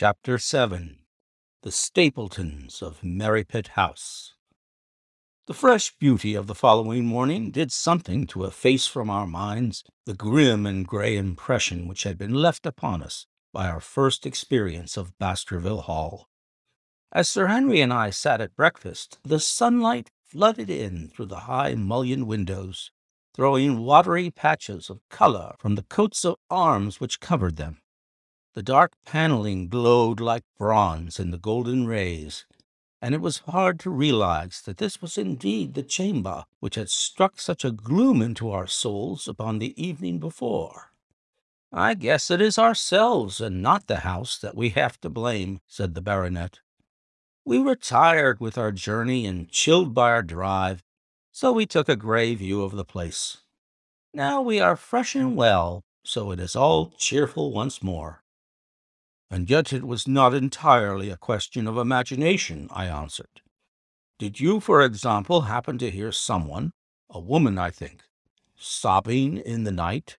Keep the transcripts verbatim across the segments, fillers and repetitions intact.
Chapter seven. The Stapletons of Merripit House. The fresh beauty of the following morning did something to efface from our minds the grim and gray impression which had been left upon us by our first experience of Baskerville Hall. As Sir Henry and I sat at breakfast, the sunlight flooded in through the high mullioned windows, throwing watery patches of color from the coats of arms which covered them. The dark paneling glowed like bronze in the golden rays, and it was hard to realize that this was indeed the chamber which had struck such a gloom into our souls upon the evening before. "I guess it is ourselves and not the house that we have to blame," said the baronet. "We were tired with our journey and chilled by our drive, so we took a grey view of the place. Now we are fresh and well, so it is all cheerful once more." "And yet it was not entirely a question of imagination," I answered. "Did you, for example, happen to hear someone, a woman, I think, sobbing in the night?"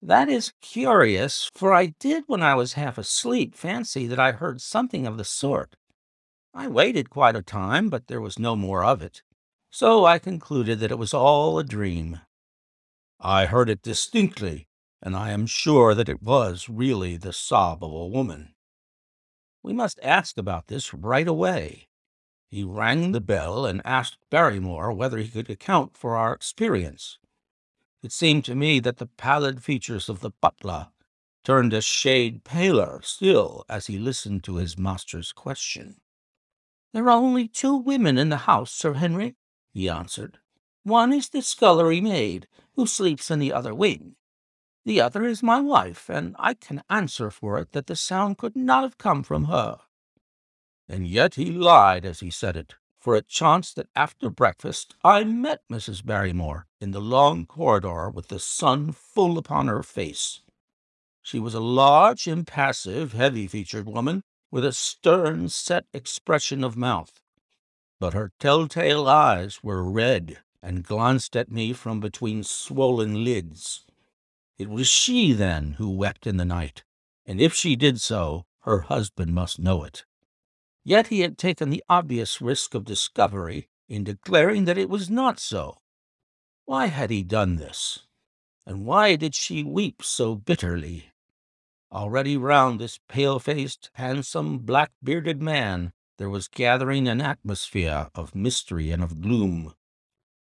"That is curious, for I did, when I was half asleep, fancy that I heard something of the sort. I waited quite a time, but there was no more of it, so I concluded that it was all a dream." "I heard it distinctly, and I am sure that it was really the sob of a woman." "We must ask about this right away." He rang the bell and asked Barrymore whether he could account for our experience. It seemed to me that the pallid features of the butler turned a shade paler still as he listened to his master's question. "There are only two women in the house, Sir Henry," he answered. "One is the scullery maid, who sleeps in the other wing. The other is my wife, and I can answer for it that the sound could not have come from her." And yet he lied as he said it, for it chanced that after breakfast I met Missus Barrymore in the long corridor with the sun full upon her face. She was a large, impassive, heavy-featured woman, with a stern, set expression of mouth, but her telltale eyes were red and glanced at me from between swollen lids. It was she, then, who wept in the night, and if she did so, her husband must know it. Yet he had taken the obvious risk of discovery in declaring that it was not so. Why had he done this? And why did she weep so bitterly? Already round this pale-faced, handsome, black-bearded man there was gathering an atmosphere of mystery and of gloom.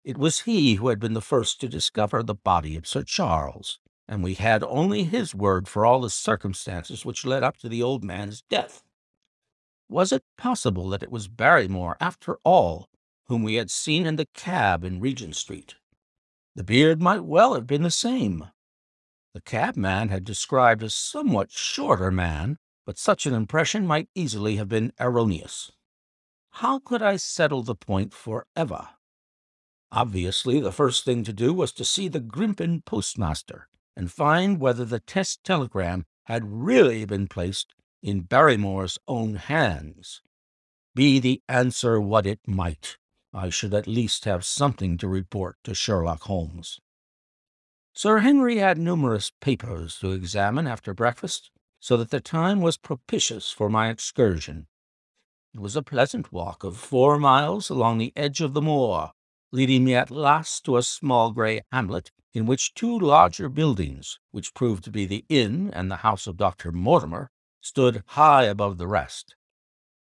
It was he who had been the first to discover the body of Sir Charles, and we had only his word for all the circumstances which led up to the old man's death. Was it possible that it was Barrymore, after all, whom we had seen in the cab in Regent Street? The beard might well have been the same. The cabman had described a somewhat shorter man, but such an impression might easily have been erroneous. How could I settle the point forever? Obviously, the first thing to do was to see the Grimpen postmaster and find whether the test telegram had really been placed in Barrymore's own hands. Be the answer what it might, I should at least have something to report to Sherlock Holmes. Sir Henry had numerous papers to examine after breakfast, so that the time was propitious for my excursion. It was a pleasant walk of four miles along the edge of the moor, leading me at last to a small grey hamlet in which two larger buildings, which proved to be the inn and the house of Doctor Mortimer, stood high above the rest.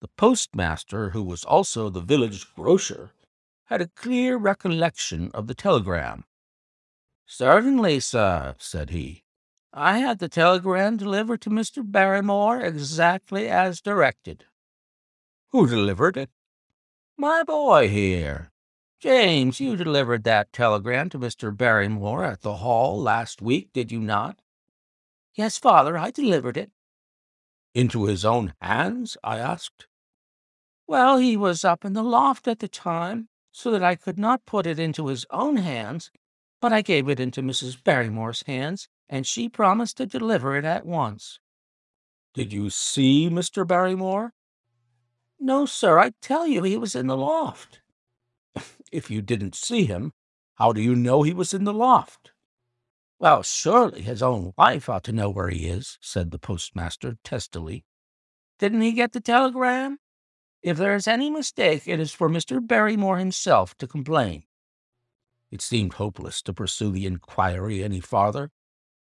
The postmaster, who was also the village grocer, had a clear recollection of the telegram. "Certainly, sir," said he. "I had the telegram delivered to Mister Barrymore exactly as directed." "Who delivered it?" "My boy here. James, you delivered that telegram to Mister Barrymore at the hall last week, did you not?" "Yes, father, I delivered it." "Into his own hands?" I asked. "Well, he was up in the loft at the time, so that I could not put it into his own hands, but I gave it into Missus Barrymore's hands, and she promised to deliver it at once." "Did you see Mister Barrymore?" "No, sir, I tell you he was in the loft." "If you didn't see him, how do you know he was in the loft?" "Well, surely his own wife ought to know where he is," said the postmaster testily. "Didn't he get the telegram? If there is any mistake, it is for Mister Barrymore himself to complain." It seemed hopeless to pursue the inquiry any farther,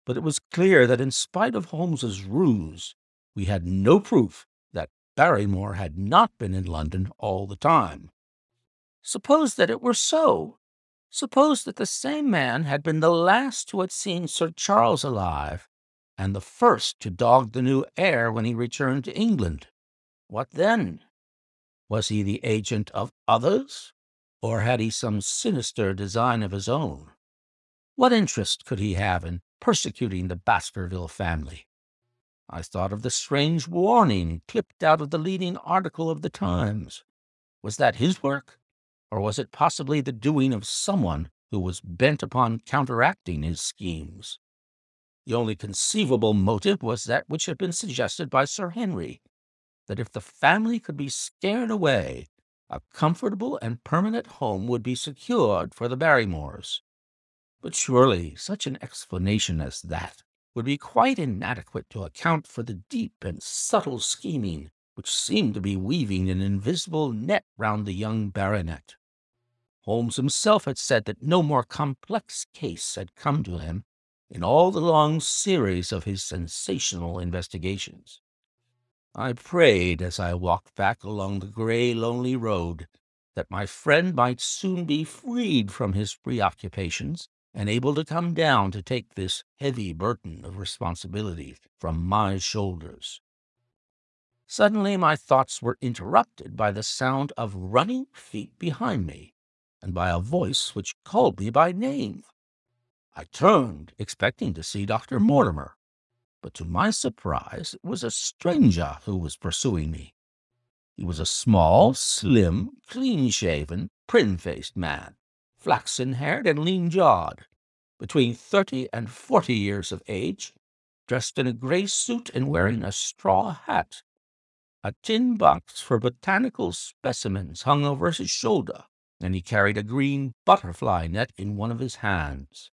but it was clear that in spite of Holmes's ruse, we had no proof that Barrymore had not been in London all the time. Suppose that it were so. Suppose that the same man had been the last who had seen Sir Charles alive, and the first to dog the new heir when he returned to England. What then? Was he the agent of others, or had he some sinister design of his own? What interest could he have in persecuting the Baskerville family? I thought of the strange warning clipped out of the leading article of the Times. Was that his work, or was it possibly the doing of someone who was bent upon counteracting his schemes? The only conceivable motive was that which had been suggested by Sir Henry, that if the family could be scared away, a comfortable and permanent home would be secured for the Barrymores. But surely such an explanation as that would be quite inadequate to account for the deep and subtle scheming which seemed to be weaving an invisible net round the young baronet. Holmes himself had said that no more complex case had come to him in all the long series of his sensational investigations. I prayed as I walked back along the grey, lonely road that my friend might soon be freed from his preoccupations and able to come down to take this heavy burden of responsibility from my shoulders. Suddenly my thoughts were interrupted by the sound of running feet behind me and by a voice which called me by name. I turned, expecting to see Doctor Mortimer, but to my surprise it was a stranger who was pursuing me. He was a small, slim, clean-shaven, prim-faced man, flaxen-haired and lean-jawed, between thirty and forty years of age, dressed in a grey suit and wearing a straw hat. A tin box for botanical specimens hung over his shoulder, and he carried a green butterfly net in one of his hands.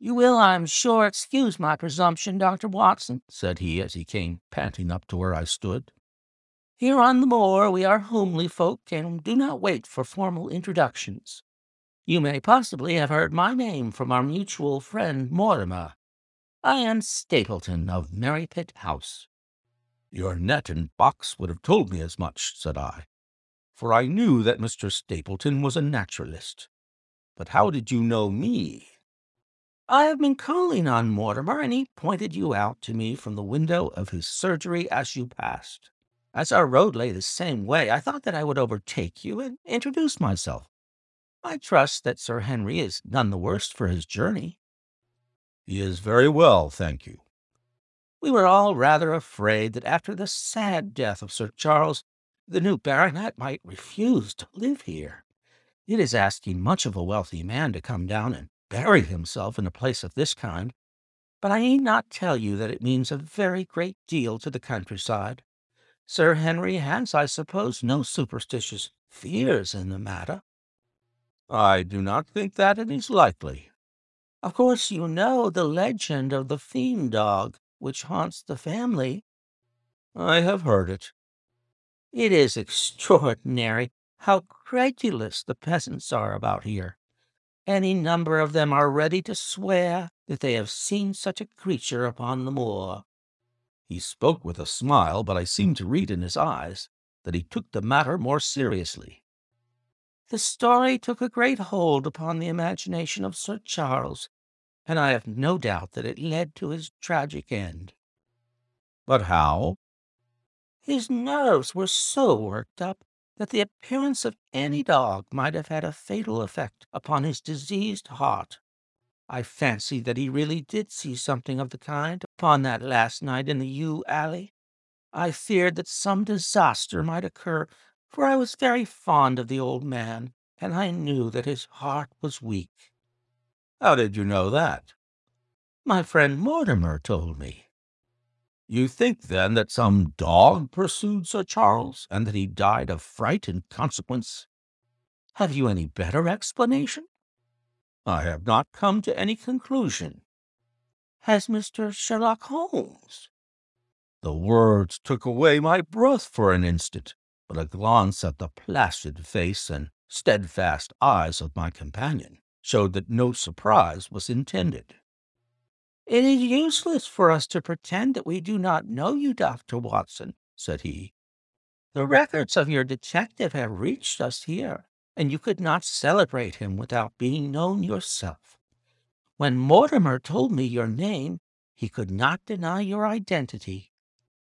"You will, I am sure, excuse my presumption, Doctor Watson," said he as he came panting up to where I stood. "Here on the moor we are homely folk, and do not wait for formal introductions. You may possibly have heard my name from our mutual friend Mortimer. I am Stapleton of Merripit House." "Your net and box would have told me as much," said I, for I knew that Mister Stapleton was a naturalist. "But how did you know me?" "I have been calling on Mortimer, and he pointed you out to me from the window of his surgery as you passed. As our road lay the same way, I thought that I would overtake you and introduce myself. I trust that Sir Henry is none the worse for his journey." "He is very well, thank you." "We were all rather afraid that after the sad death of Sir Charles, the new baronet might refuse to live here. It is asking much of a wealthy man to come down and bury himself in a place of this kind, but I need not tell you that it means a very great deal to the countryside. Sir Henry has, I suppose, no superstitious fears in the matter." "I do not think that it is likely." "Of course you know the legend of the fiend dog which haunts the family." "I have heard it." "It is extraordinary how credulous the peasants are about here. Any number of them are ready to swear that they have seen such a creature upon the moor." He spoke with a smile, but I seemed to read in his eyes that he took the matter more seriously. "The story took a great hold upon the imagination of Sir Charles, and I have no doubt that it led to his tragic end." "But how?" "His nerves were so worked up that the appearance of any dog might have had a fatal effect upon his diseased heart. I fancy that he really did see something of the kind upon that last night in the Yew Alley. I feared that some disaster might occur, for I was very fond of the old man, and I knew that his heart was weak." "How did you know that?" "My friend Mortimer told me." "You think, then, that some dog pursued Sir Charles, and that he died of fright in consequence?" "Have you any better explanation?" I have not come to any conclusion. Has Mister Sherlock Holmes? The words took away my breath for an instant, but a glance at the placid face and steadfast eyes of my companion showed that no surprise was intended. "It is useless for us to pretend that we do not know you, Doctor Watson," said he. "The records of your detective have reached us here, and you could not celebrate him without being known yourself. When Mortimer told me your name, he could not deny your identity.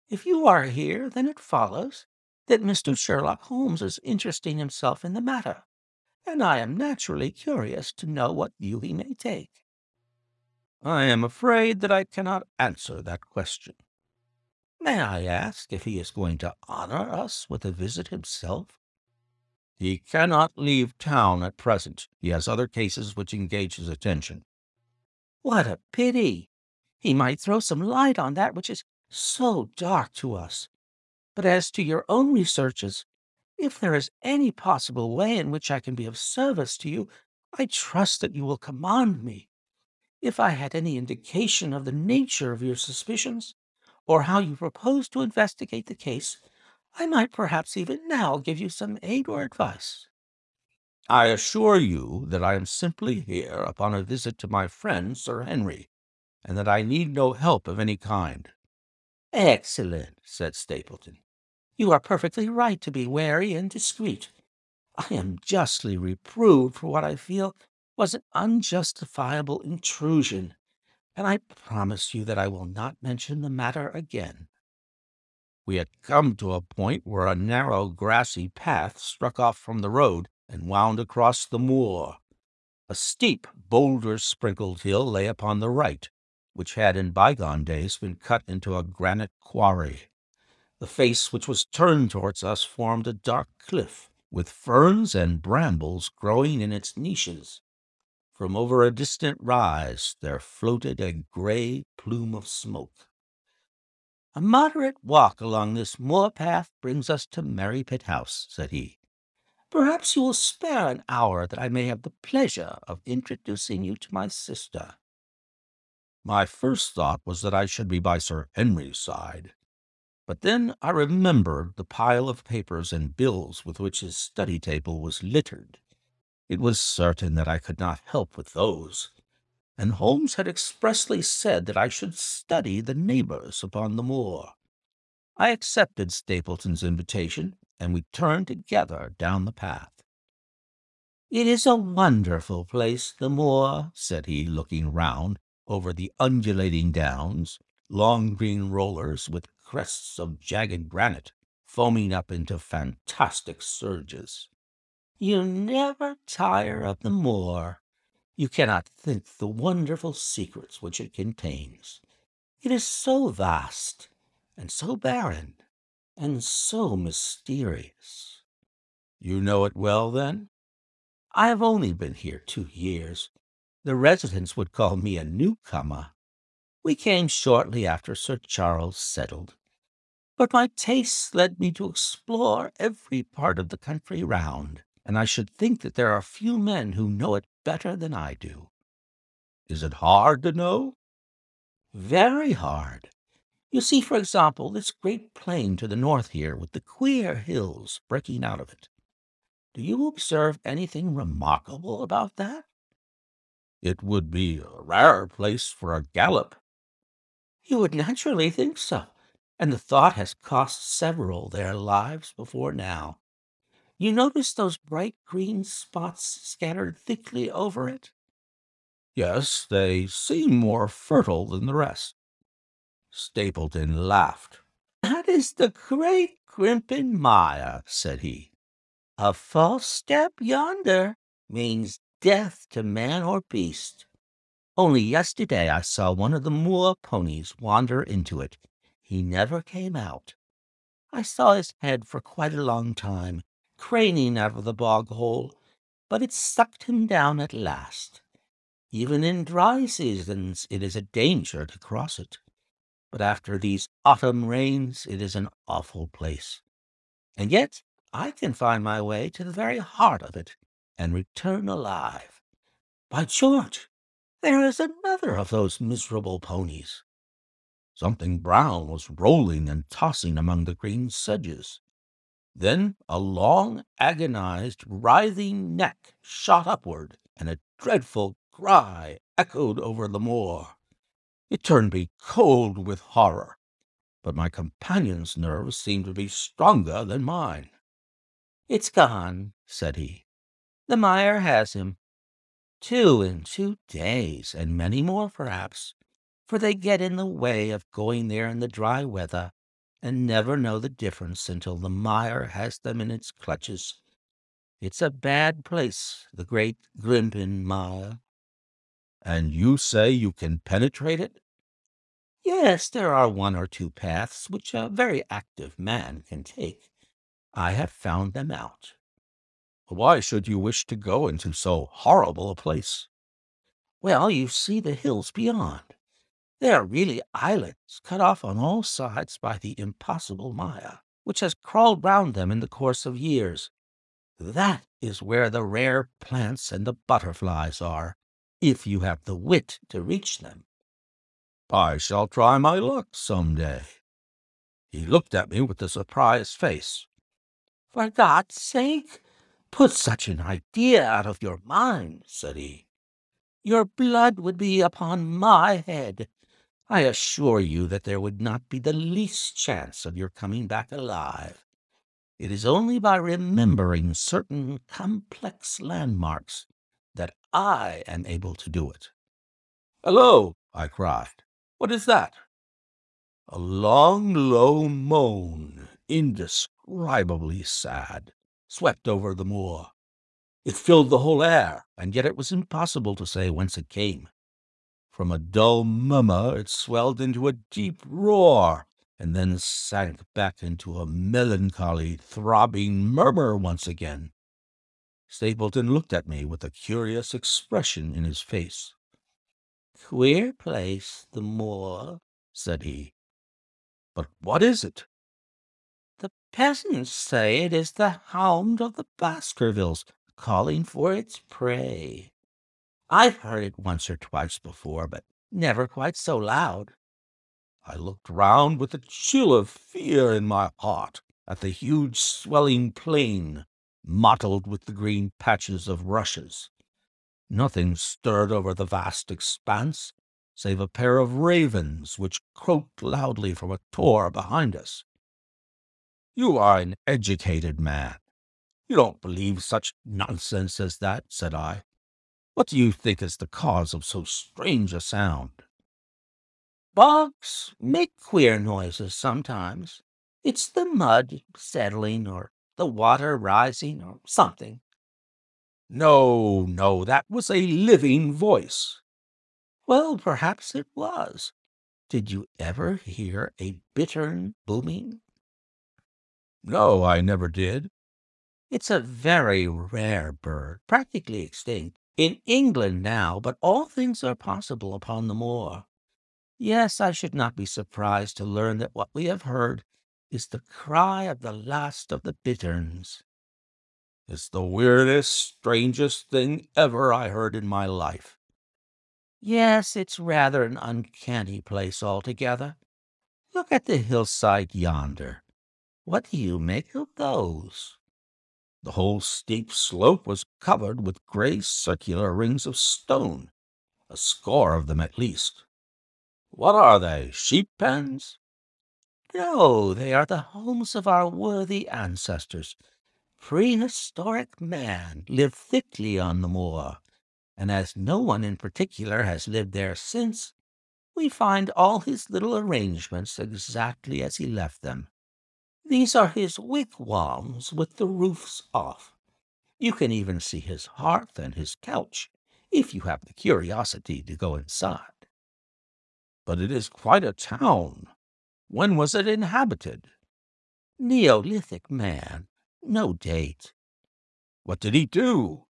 If you are here, then it follows that Mister Sherlock Holmes is interesting himself in the matter, and I am naturally curious to know what view he may take." "I am afraid that I cannot answer that question." "May I ask if he is going to honor us with a visit himself?" "He cannot leave town at present. He has other cases which engage his attention." "What a pity! He might throw some light on that which is so dark to us. But as to your own researches, if there is any possible way in which I can be of service to you, I trust that you will command me. If I had any indication of the nature of your suspicions, or how you propose to investigate the case, I might perhaps even now give you some aid or advice." "I assure you that I am simply here upon a visit to my friend Sir Henry, and that I need no help of any kind." "Excellent," said Stapleton. "You are perfectly right to be wary and discreet. I am justly reproved for what I feel was an unjustifiable intrusion, and I promise you that I will not mention the matter again." We had come to a point where a narrow grassy path struck off from the road and wound across the moor. A steep, boulder-sprinkled hill lay upon the right, which had in bygone days been cut into a granite quarry. The face which was turned towards us formed a dark cliff, with ferns and brambles growing in its niches. From over a distant rise there floated a grey plume of smoke. "A moderate walk along this moor-path brings us to Merripit House," said he. "Perhaps you will spare an hour that I may have the pleasure of introducing you to my sister." My first thought was that I should be by Sir Henry's side, but then I remembered the pile of papers and bills with which his study table was littered. It was certain that I could not help with those, and Holmes had expressly said that I should study the neighbors upon the moor. I accepted Stapleton's invitation, and we turned together down the path. "It is a wonderful place, the moor," said he, looking round over the undulating downs, long green rollers with crests of jagged granite foaming up into fantastic surges. "You never tire of the moor. You cannot think the wonderful secrets which it contains. It is so vast, and so barren, and so mysterious." "You know it well, then?" "I have only been here two years. The residents would call me a newcomer. We came shortly after Sir Charles settled, but my tastes led me to explore every part of the country round, and I should think that there are few men who know it better than I do." "Is it hard to know?" "Very hard. You see, for example, this great plain to the north here, with the queer hills breaking out of it. Do you observe anything remarkable about that?" "It would be a rare place for a gallop." "You would naturally think so, and the thought has cost several their lives before now. You notice those bright green spots scattered thickly over it?" "Yes, they seem more fertile than the rest." Stapleton laughed. "That is the great Grimpen Mire," said he. "A false step yonder means death to man or beast. Only yesterday I saw one of the moor ponies wander into it. He never came out. I saw his head for quite a long time, craning out of the bog-hole, but it sucked him down at last. Even in dry seasons it is a danger to cross it, but after these autumn rains it is an awful place. And yet I can find my way to the very heart of it, and return alive. By George, there is another of those miserable ponies." Something brown was rolling and tossing among the green sedges. Then a long, agonized, writhing neck shot upward, and a dreadful cry echoed over the moor. It turned me cold with horror, but my companion's nerves seemed to be stronger than mine. "It's gone," said he. "The mire has him. Two in two days, and many more perhaps, for they get in the way of going there in the dry weather, and never know the difference until the mire has them in its clutches. It's a bad place, the great Grimpen Mire." "And you say you can penetrate it?" "Yes, there are one or two paths which a very active man can take. I have found them out." "Why should you wish to go into so horrible a place?" "Well, you see the hills beyond. They are really islands cut off on all sides by the impossible mire, which has crawled round them in the course of years. That is where the rare plants and the butterflies are, if you have the wit to reach them." "I shall try my luck some day." He looked at me with a surprised face. "For God's sake, put such an idea out of your mind," said he. "Your blood would be upon my head. I assure you that there would not be the least chance of your coming back alive. It is only by remembering certain complex landmarks that I am able to do it." "Hello!" I cried. "What is that?" A long, low moan, indescribably sad, swept over the moor. It filled the whole air, and yet it was impossible to say whence it came. From a dull murmur it swelled into a deep roar, and then sank back into a melancholy, throbbing murmur once again. Stapleton looked at me with a curious expression in his face. "Queer place, the moor," said he. "But what is it?" "The peasants say it is the hound of the Baskervilles calling for its prey. I've heard it once or twice before, but never quite so loud." I looked round with a chill of fear in my heart at the huge swelling plain, mottled with the green patches of rushes. Nothing stirred over the vast expanse, save a pair of ravens which croaked loudly from a tor behind us. "You are an educated man. You don't believe such nonsense as that," said I. "What do you think is the cause of so strange a sound?" "Bogs make queer noises sometimes. It's the mud settling, or the water rising, or something." "No, no, that was a living voice." "Well, perhaps it was. Did you ever hear a bittern booming?" "No, I never did." "It's a very rare bird, practically extinct in England now, but all things are possible upon the moor. Yes, I should not be surprised to learn that what we have heard is the cry of the last of the bitterns." "It's the weirdest, strangest thing ever I heard in my life." "Yes, it's rather an uncanny place altogether. Look at the hillside yonder. What do you make of those?" The whole steep slope was covered with grey circular rings of stone, a score of them at least. "What are they, sheep pens?" "No, they are the homes of our worthy ancestors. Prehistoric man lived thickly on the moor, and as no one in particular has lived there since, we find all his little arrangements exactly as he left them. These are his wigwams with the roofs off. You can even see his hearth and his couch, if you have the curiosity to go inside." "But it is quite a town. When was it inhabited?" "Neolithic man. No date." "What did he do?"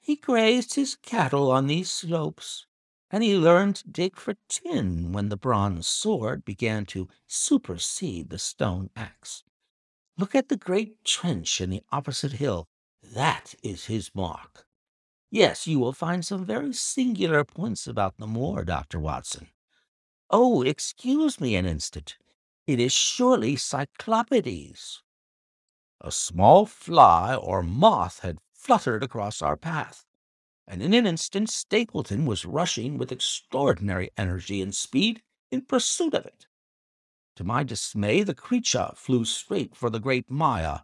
"He grazed his cattle on these slopes, and he learned to dig for tin when the bronze sword began to supersede the stone axe. Look at the great trench in the opposite hill. That is his mark. Yes, you will find some very singular points about the moor, Doctor Watson. Oh, excuse me an instant. It is surely Cyclopides. A small fly or moth had fluttered across our path, and in an instant Stapleton was rushing with extraordinary energy and speed in pursuit of it. To my dismay, the creature flew straight for the great mire,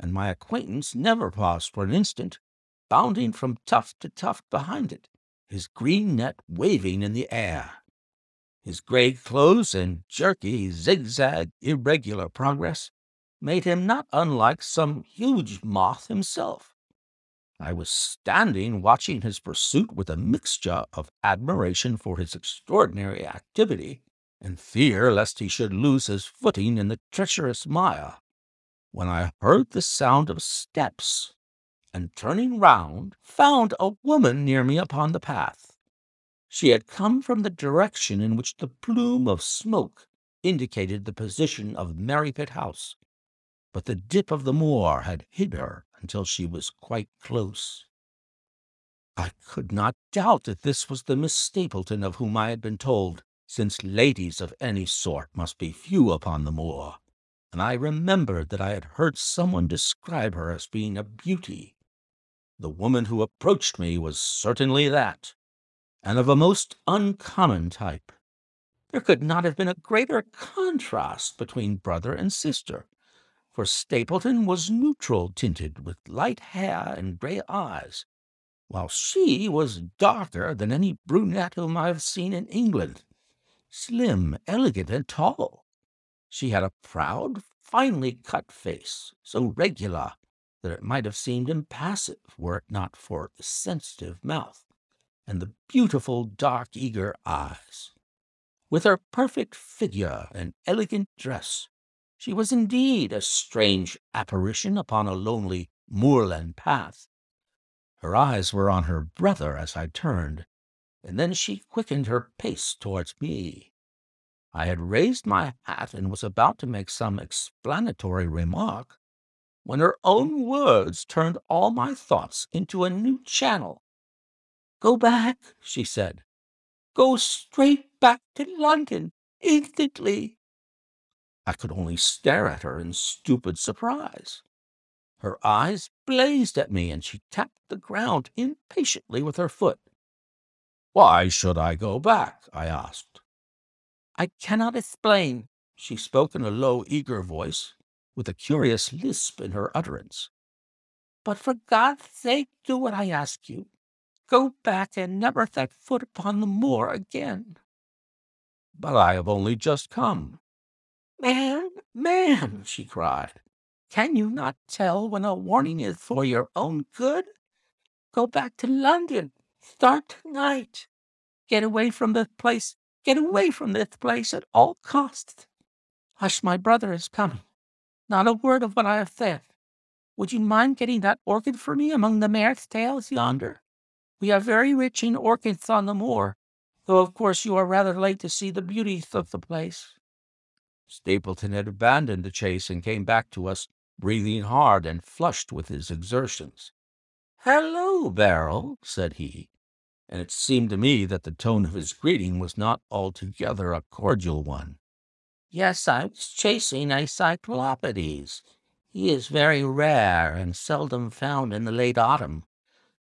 and my acquaintance never paused for an instant, bounding from tuft to tuft behind it, his green net waving in the air. His grey clothes and jerky, zigzag, irregular progress made him not unlike some huge moth himself. I was standing watching his pursuit with a mixture of admiration for his extraordinary activity and fear lest he should lose his footing in the treacherous mire, when I heard the sound of steps, and turning round, found a woman near me upon the path. She had come from the direction in which the plume of smoke indicated the position of Merripit House, but the dip of the moor had hid her until she was quite close. I could not doubt that this was the Miss Stapleton of whom I had been told, since ladies of any sort must be few upon the moor, and I remembered that I had heard someone describe her as being a beauty. The woman who approached me was certainly that, and of a most uncommon type. There could not have been a greater contrast between brother and sister, for Stapleton was neutral-tinted with light hair and grey eyes, while she was darker than any brunette whom I have seen in England, slim, elegant, and tall. She had a proud, finely cut face, so regular that it might have seemed impassive were it not for the sensitive mouth and the beautiful dark eager eyes. With her perfect figure and elegant dress, she was indeed a strange apparition upon a lonely moorland path. Her eyes were on her brother as I turned, and then she quickened her pace towards me. I had raised my hat and was about to make some explanatory remark, when her own words turned all my thoughts into a new channel. "Go back," she said. "Go straight back to London, instantly." I could only stare at her in stupid surprise. Her eyes blazed at me, and she tapped the ground impatiently with her foot. "Why should I go back?" I asked. "I cannot explain," she spoke in a low, eager voice, with a curious lisp in her utterance. "But for God's sake, do what I ask you. Go back and never set foot upon the moor again." "But I have only just come." "Man, man," she cried, "can you not tell when a warning is for your own good? Go back to London. Start tonight. Get away from this place. Get away from this place at all costs. Hush, my brother is coming. Not a word of what I have said. Would you mind getting that orchid for me among the mare's tails yonder? We are very rich in orchids on the moor, though of course you are rather late to see the beauties of the place." Stapleton had abandoned the chase and came back to us, breathing hard and flushed with his exertions. "Hello, Beryl," said he, and it seemed to me that the tone of his greeting was not altogether a cordial one. "Yes, I was chasing a Cyclopides. He is very rare and seldom found in the late autumn.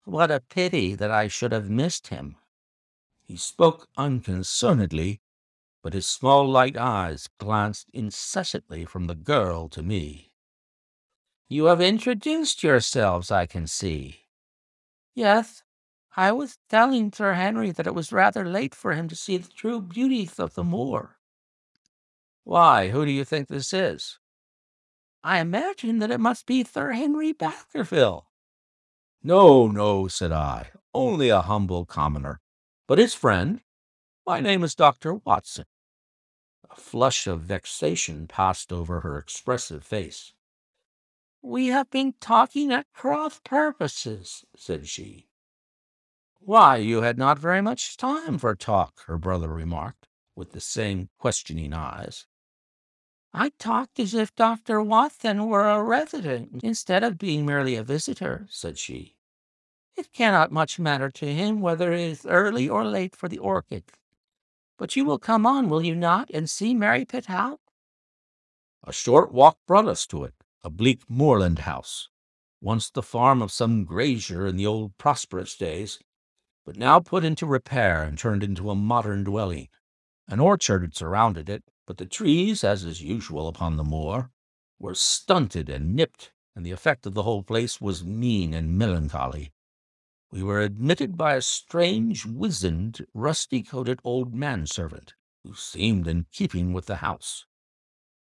What a pity that I should have missed him." He spoke unconcernedly, but his small light eyes glanced incessantly from the girl to me. "You have introduced yourselves, I can see." "Yes, I was telling Sir Henry that it was rather late for him to see the true beauties of the moor." "Why, who do you think this is?" "I imagine that it must be Sir Henry Baskerville." "No, no," said I, "only a humble commoner, but his friend. My name is Doctor Watson." A flush of vexation passed over her expressive face. "We have been talking at cross purposes," said she. "Why, you had not very much time for talk," her brother remarked, with the same questioning eyes. "I talked as if Doctor Watson were a resident, instead of being merely a visitor," said she. It cannot much matter to him whether it is early or late for the orchids. But you will come on, will you not, and see Merripit House? A short walk brought us to it, a bleak moorland house, once the farm of some grazier in the old prosperous days, but now put into repair and turned into a modern dwelling. An orchard had surrounded it, but the trees, as is usual upon the moor, were stunted and nipped, and the effect of the whole place was mean and melancholy. We were admitted by a strange, wizened, rusty-coated old manservant, who seemed in keeping with the house.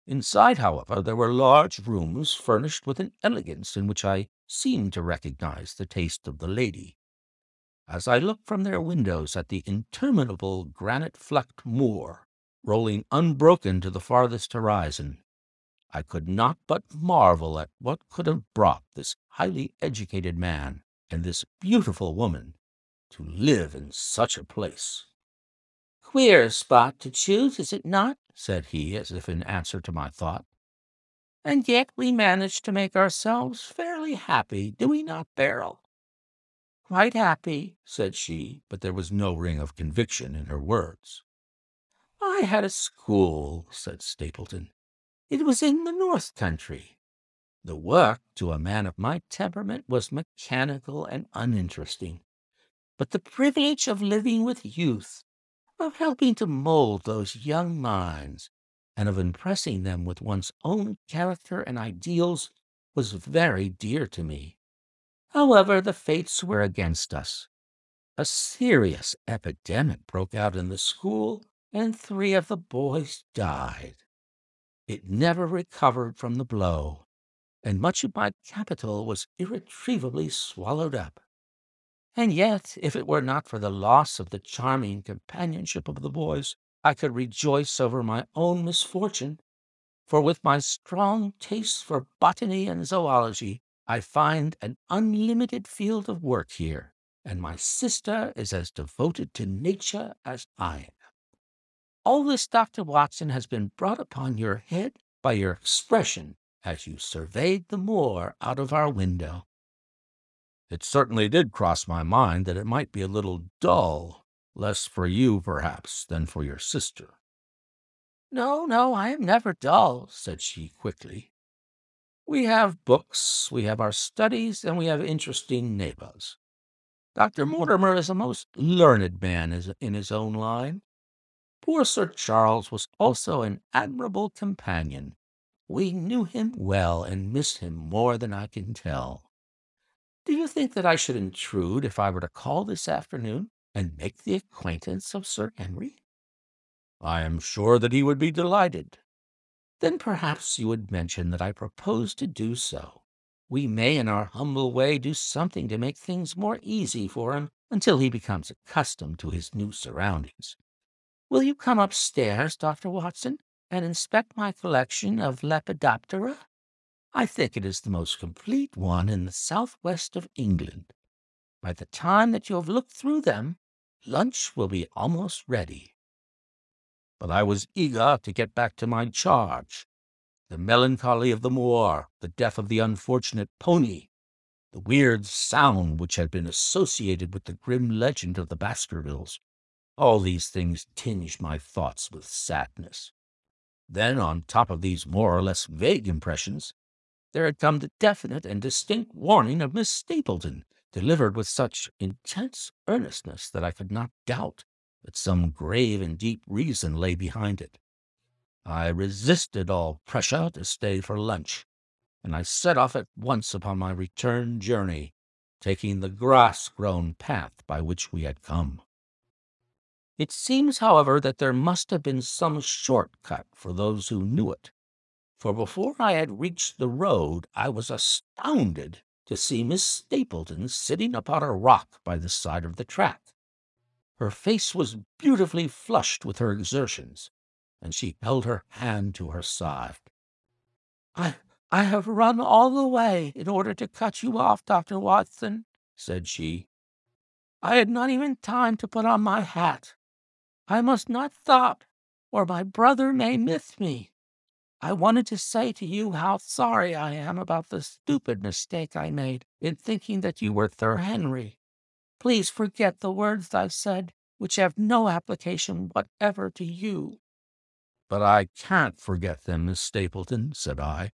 Inside, however, there were large rooms furnished with an elegance in which I seemed to recognize the taste of the lady. As I looked from their windows at the interminable granite-flecked moor, rolling unbroken to the farthest horizon, I could not but marvel at what could have brought this highly educated man and this beautiful woman to live in such a place. "Queer spot to choose, is it not?" said he, as if in answer to my thought. "And yet we manage to make ourselves fairly happy, do we not, Beryl?" "Quite happy," said she, but there was no ring of conviction in her words. "I had a school," said Stapleton. "It was in the North Country. The work, to a man of my temperament, was mechanical and uninteresting. But the privilege of living with youth, of helping to mold those young minds, and of impressing them with one's own character and ideals, was very dear to me. However, the fates were against us. A serious epidemic broke out in the school, and three of the boys died. It never recovered from the blow, and much of my capital was irretrievably swallowed up. And yet, if it were not for the loss of the charming companionship of the boys, I could rejoice over my own misfortune, for with my strong taste for botany and zoology, I find an unlimited field of work here, and my sister is as devoted to nature as I am. All this, Doctor Watson, has been brought upon your head by your expression as you surveyed the moor out of our window." "It certainly did cross my mind that it might be a little dull, less for you, perhaps, than for your sister." "No, no, I am never dull," said she quickly. "We have books, we have our studies, and we have interesting neighbors. Doctor Mortimer is a most learned man in his own line. Poor Sir Charles was also an admirable companion. We knew him well and missed him more than I can tell. Do you think that I should intrude if I were to call this afternoon and make the acquaintance of Sir Henry?" "I am sure that he would be delighted." "Then perhaps you would mention that I propose to do so. We may in our humble way do something to make things more easy for him until he becomes accustomed to his new surroundings. Will you come upstairs, Doctor Watson, and inspect my collection of Lepidoptera? I think it is the most complete one in the southwest of England. By the time that you have looked through them, lunch will be almost ready." But I was eager to get back to my charge. The melancholy of the moor, the death of the unfortunate pony, the weird sound which had been associated with the grim legend of the Baskervilles, all these things tinged my thoughts with sadness. Then, on top of these more or less vague impressions, there had come the definite and distinct warning of Miss Stapleton, delivered with such intense earnestness that I could not doubt that some grave and deep reason lay behind it. I resisted all pressure to stay for lunch, and I set off at once upon my return journey, taking the grass-grown path by which we had come. It seems, however, that there must have been some shortcut for those who knew it, for before I had reached the road, I was astounded to see Miss Stapleton sitting upon a rock by the side of the track. Her face was beautifully flushed with her exertions, and she held her hand to her side. I, I have run all the way in order to cut you off, Doctor Watson," said she. "I had not even time to put on my hat. I must not stop, or my brother may miss me. I wanted to say to you how sorry I am about the stupid mistake I made in thinking that you were Sir Henry. Please forget the words I said, which have no application whatever to you." "But I can't forget them, Miss Stapleton," said I.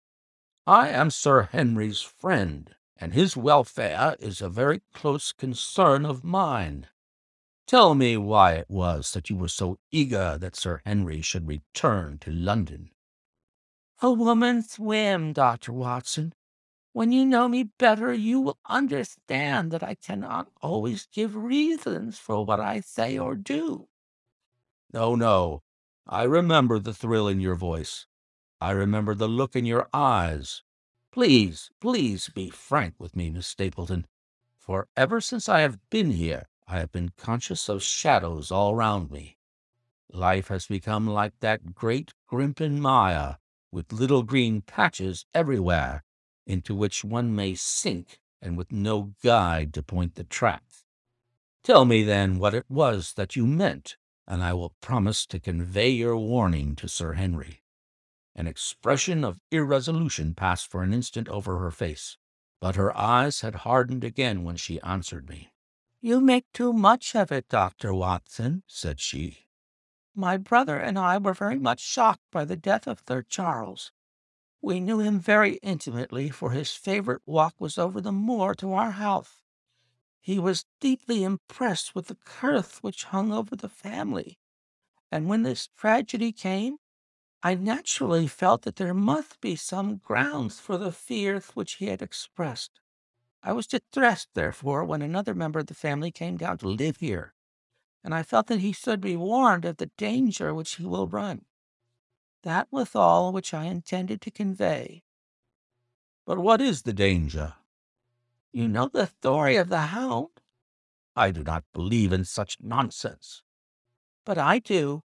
"I am Sir Henry's friend, and his welfare is a very close concern of mine. Tell me why it was that you were so eager that Sir Henry should return to London." "A woman's whim, Doctor Watson. When you know me better, you will understand that I cannot always give reasons for what I say or do." "No, no. I remember the thrill in your voice. I remember the look in your eyes. Please, please be frank with me, Miss Stapleton, for ever since I have been here, I have been conscious of shadows all round me. Life has become like that great Grimpen Mire, with little green patches everywhere, into which one may sink, and with no guide to point the track. Tell me, then, what it was that you meant, and I will promise to convey your warning to Sir Henry." An expression of irresolution passed for an instant over her face, but her eyes had hardened again when she answered me. "You make too much of it, Doctor Watson," said she. "My brother and I were very much shocked by the death of Sir Charles. We knew him very intimately, for his favorite walk was over the moor to our house. He was deeply impressed with the curse which hung over the family, and when this tragedy came, I naturally felt that there must be some grounds for the fears which he had expressed. I was distressed, therefore, when another member of the family came down to live here, and I felt that he should be warned of the danger which he will run. That was all which I intended to convey." "But what is the danger?" "You know the story of the hound?" "I do not believe in such nonsense." "But I do.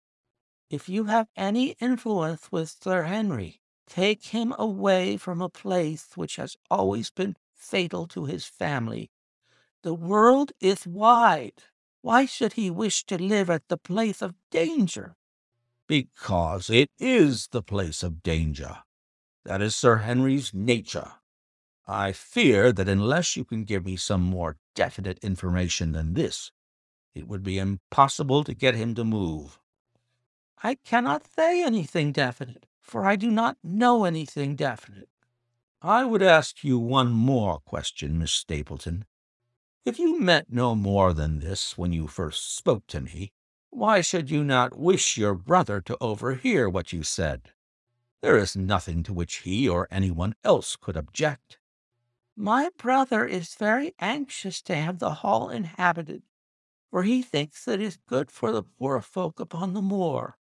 If you have any influence with Sir Henry, take him away from a place which has always been fatal to his family. The world is wide. Why should he wish to live at the place of danger?" "Because it is the place of danger. That is Sir Henry's nature. I fear that unless you can give me some more definite information than this, it would be impossible to get him to move." "I cannot say anything definite, for I do not know anything definite." "I would ask you one more question, Miss Stapleton. If you meant no more than this when you first spoke to me, why should you not wish your brother to overhear what you said? There is nothing to which he or anyone else could object." "My brother is very anxious to have the hall inhabited, for he thinks that it is good for the poor folk upon the moor.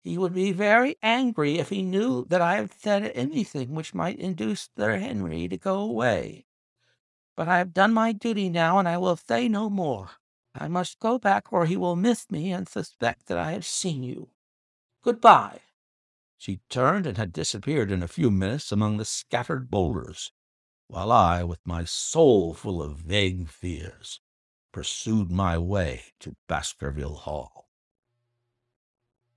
He would be very angry if he knew that I had said anything which might induce Sir Henry to go away. But I have done my duty now, and I will say no more. I must go back, or he will miss me and suspect that I have seen you. Goodbye." She turned and had disappeared in a few minutes among the scattered boulders, while I, with my soul full of vague fears, pursued my way to Baskerville Hall.